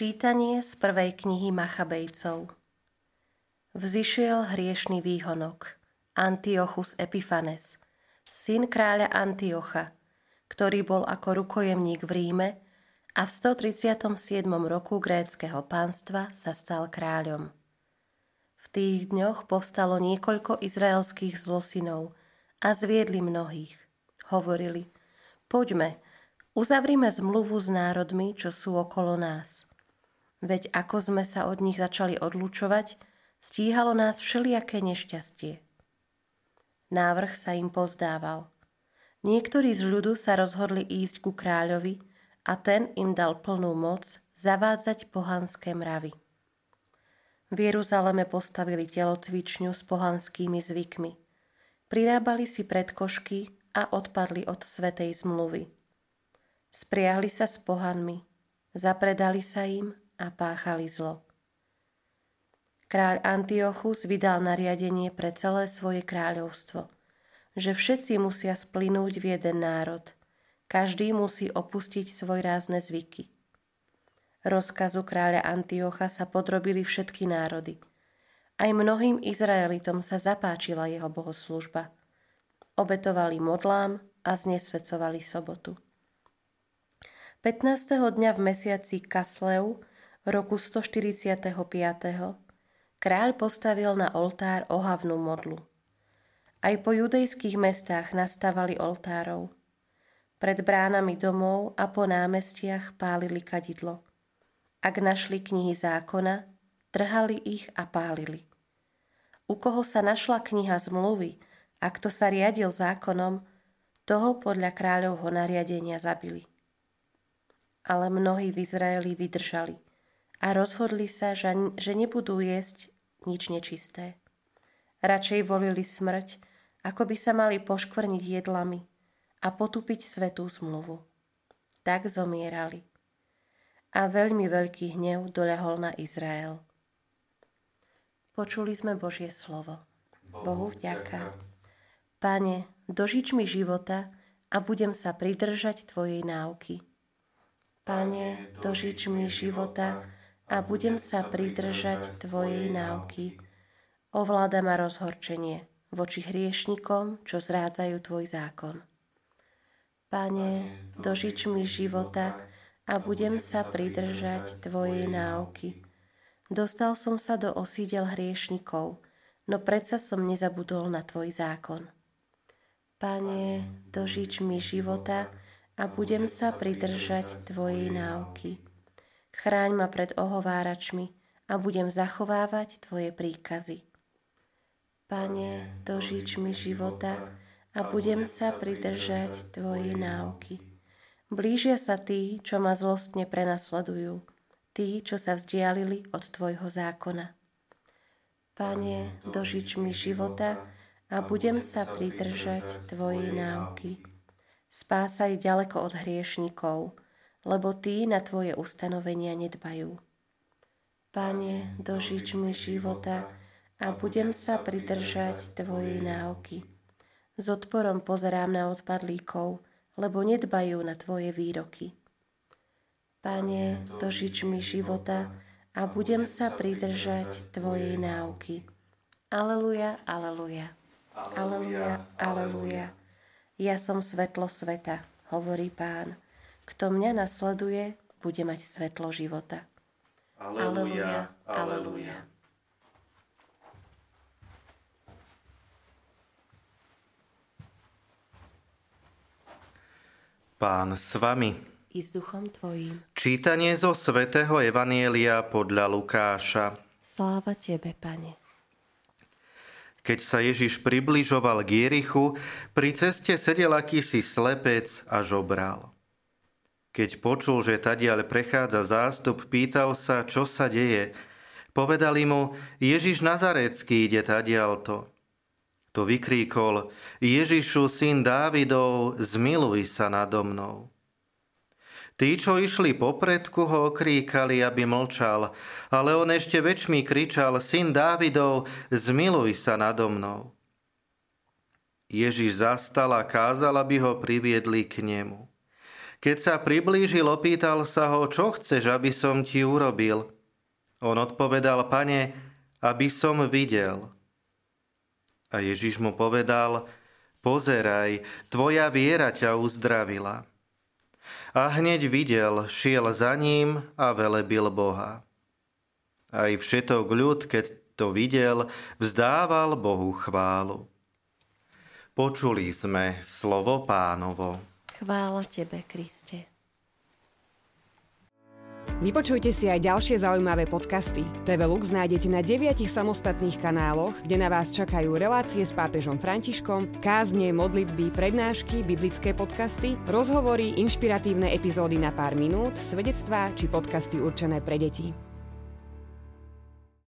Čítanie z prvej knihy Machabejcov. Vzišiel hriešný výhonok, Antiochus Epifanes, syn kráľa Antiocha, ktorý bol ako rukojemník v Ríme a v 137. roku gréckeho pánstva sa stal kráľom. V tých dňoch povstalo niekoľko izraelských zlosinov a zviedli mnohých. Hovorili, poďme, uzavrime zmluvu s národmi, čo sú okolo nás. Veď ako sme sa od nich začali odlučovať, stíhalo nás všelijaké nešťastie. Návrh sa im pozdával. Niektorí z ľudu sa rozhodli ísť ku kráľovi a ten im dal plnú moc zavádzať pohanské mravy. V Jeruzaleme postavili telocvičňu s pohanskými zvykmi. Prirábali si predkošky a odpadli od svätej zmluvy. Spriahli sa s pohanmi, zapredali sa im a páchali zlo. Kráľ Antiochus vydal nariadenie pre celé svoje kráľovstvo, že všetci musia splynúť v jeden národ, každý musí opustiť svoj rázne zvyky. Rozkazu kráľa Antiocha sa podrobili všetky národy. Aj mnohým Izraelitom sa zapáčila jeho bohoslužba. Obetovali modlám a znesvecovali sobotu. 15. dňa v mesiaci Kasleu roku 145. kráľ postavil na oltár ohavnú modlu. Aj po judejských mestách nastavali oltárov. Pred bránami domov a po námestiach pálili kadidlo. Ak našli knihy zákona, trhali ich a pálili. U koho sa našla kniha zmluvy, a kto sa riadil zákonom, toho podľa kráľovho nariadenia zabili. Ale mnohí v Izraeli vydržali a rozhodli sa, že nebudú jesť nič nečisté. Radšej volili smrť, ako by sa mali poškvrniť jedlami a potupiť svätú zmluvu. Tak zomierali. A veľmi veľký hnev doľahol na Izrael. Počuli sme Božie slovo. Bohu vďaka. Pane, dožič mi života a budem sa pridržať Tvojej náuky. Pane, dožič mi života a budem sa pridržať Tvojej náuky. Ovláda ma rozhorčenie voči hriešnikom, čo zrádzajú Tvoj zákon. Pane, dožič mi života a budem sa pridržať Tvojej náuky. Dostal som sa do osídel hriešnikov, no predsa som nezabudol na Tvoj zákon. Pane, dožič mi života a budem sa pridržať Tvojej náuky. Chráň ma pred ohováračmi a budem zachovávať Tvoje príkazy. Pane, dožič mi života a budem sa pridržať Tvojej náuky. Blížia sa tí, čo ma zlostne prenasledujú, tí, čo sa vzdialili od Tvojho zákona. Pane, dožič mi života a budem sa pridržať Tvojej náuky. Spásaj ďaleko od hriešnikov, lebo tí na Tvoje ustanovenia nedbajú. Pane, dožič mi života a budem sa pridržať Tvojej náuky. S odporom pozerám na odpadlíkov, lebo nedbajú na Tvoje výroky. Pane, dožič mi života a budem sa pridržať Tvojej náuky. Aleluja, aleluja. Aleluja, aleluja. Ja som svetlo sveta, hovorí Pán. Kto mňa nasleduje, bude mať svetlo života. Aleluja, aleluja. Pán s vami. I s duchom tvojím. Čítanie zo svätého evanjelia podľa Lukáša. Sláva tebe, Pane. Keď sa Ježiš približoval k Jerichu, pri ceste sedel akýsi slepec a žobral. Keď počul, že tadiaľ prechádza zástup, pýtal sa, čo sa deje. Povedali mu, Ježiš Nazaretský ide tadiaľto. To vykríkol, Ježišu, syn Dávidov, zmiluj sa nado mnou. Tí, čo išli popredku, ho okríkali, aby mlčal, ale on ešte väčšmi kričal, syn Dávidov, zmiluj sa nado mnou. Ježiš zastal a kázal, aby ho priviedli k nemu. Keď sa priblížil, opýtal sa ho, čo chceš, aby som ti urobil. On odpovedal, pane, aby som videl. A Ježiš mu povedal, pozeraj, tvoja viera ťa uzdravila. A hneď videl, šiel za ním a velebil Boha. Aj všetok ľud, keď to videl, vzdával Bohu chválu. Počuli sme slovo Pánovo. Chvála tebe, Kriste. Vypočujte si aj ďalšie zaujímavé podcasty. TV Lux nájdete na 9 samostatných kanáloch, kde na vás čakajú relácie s pápežom Františkom, kázne, modlitby, prednášky, biblické podcasty, rozhovory, inšpiratívne epizódy na pár minút, svedectvá či podcasty určené pre deti.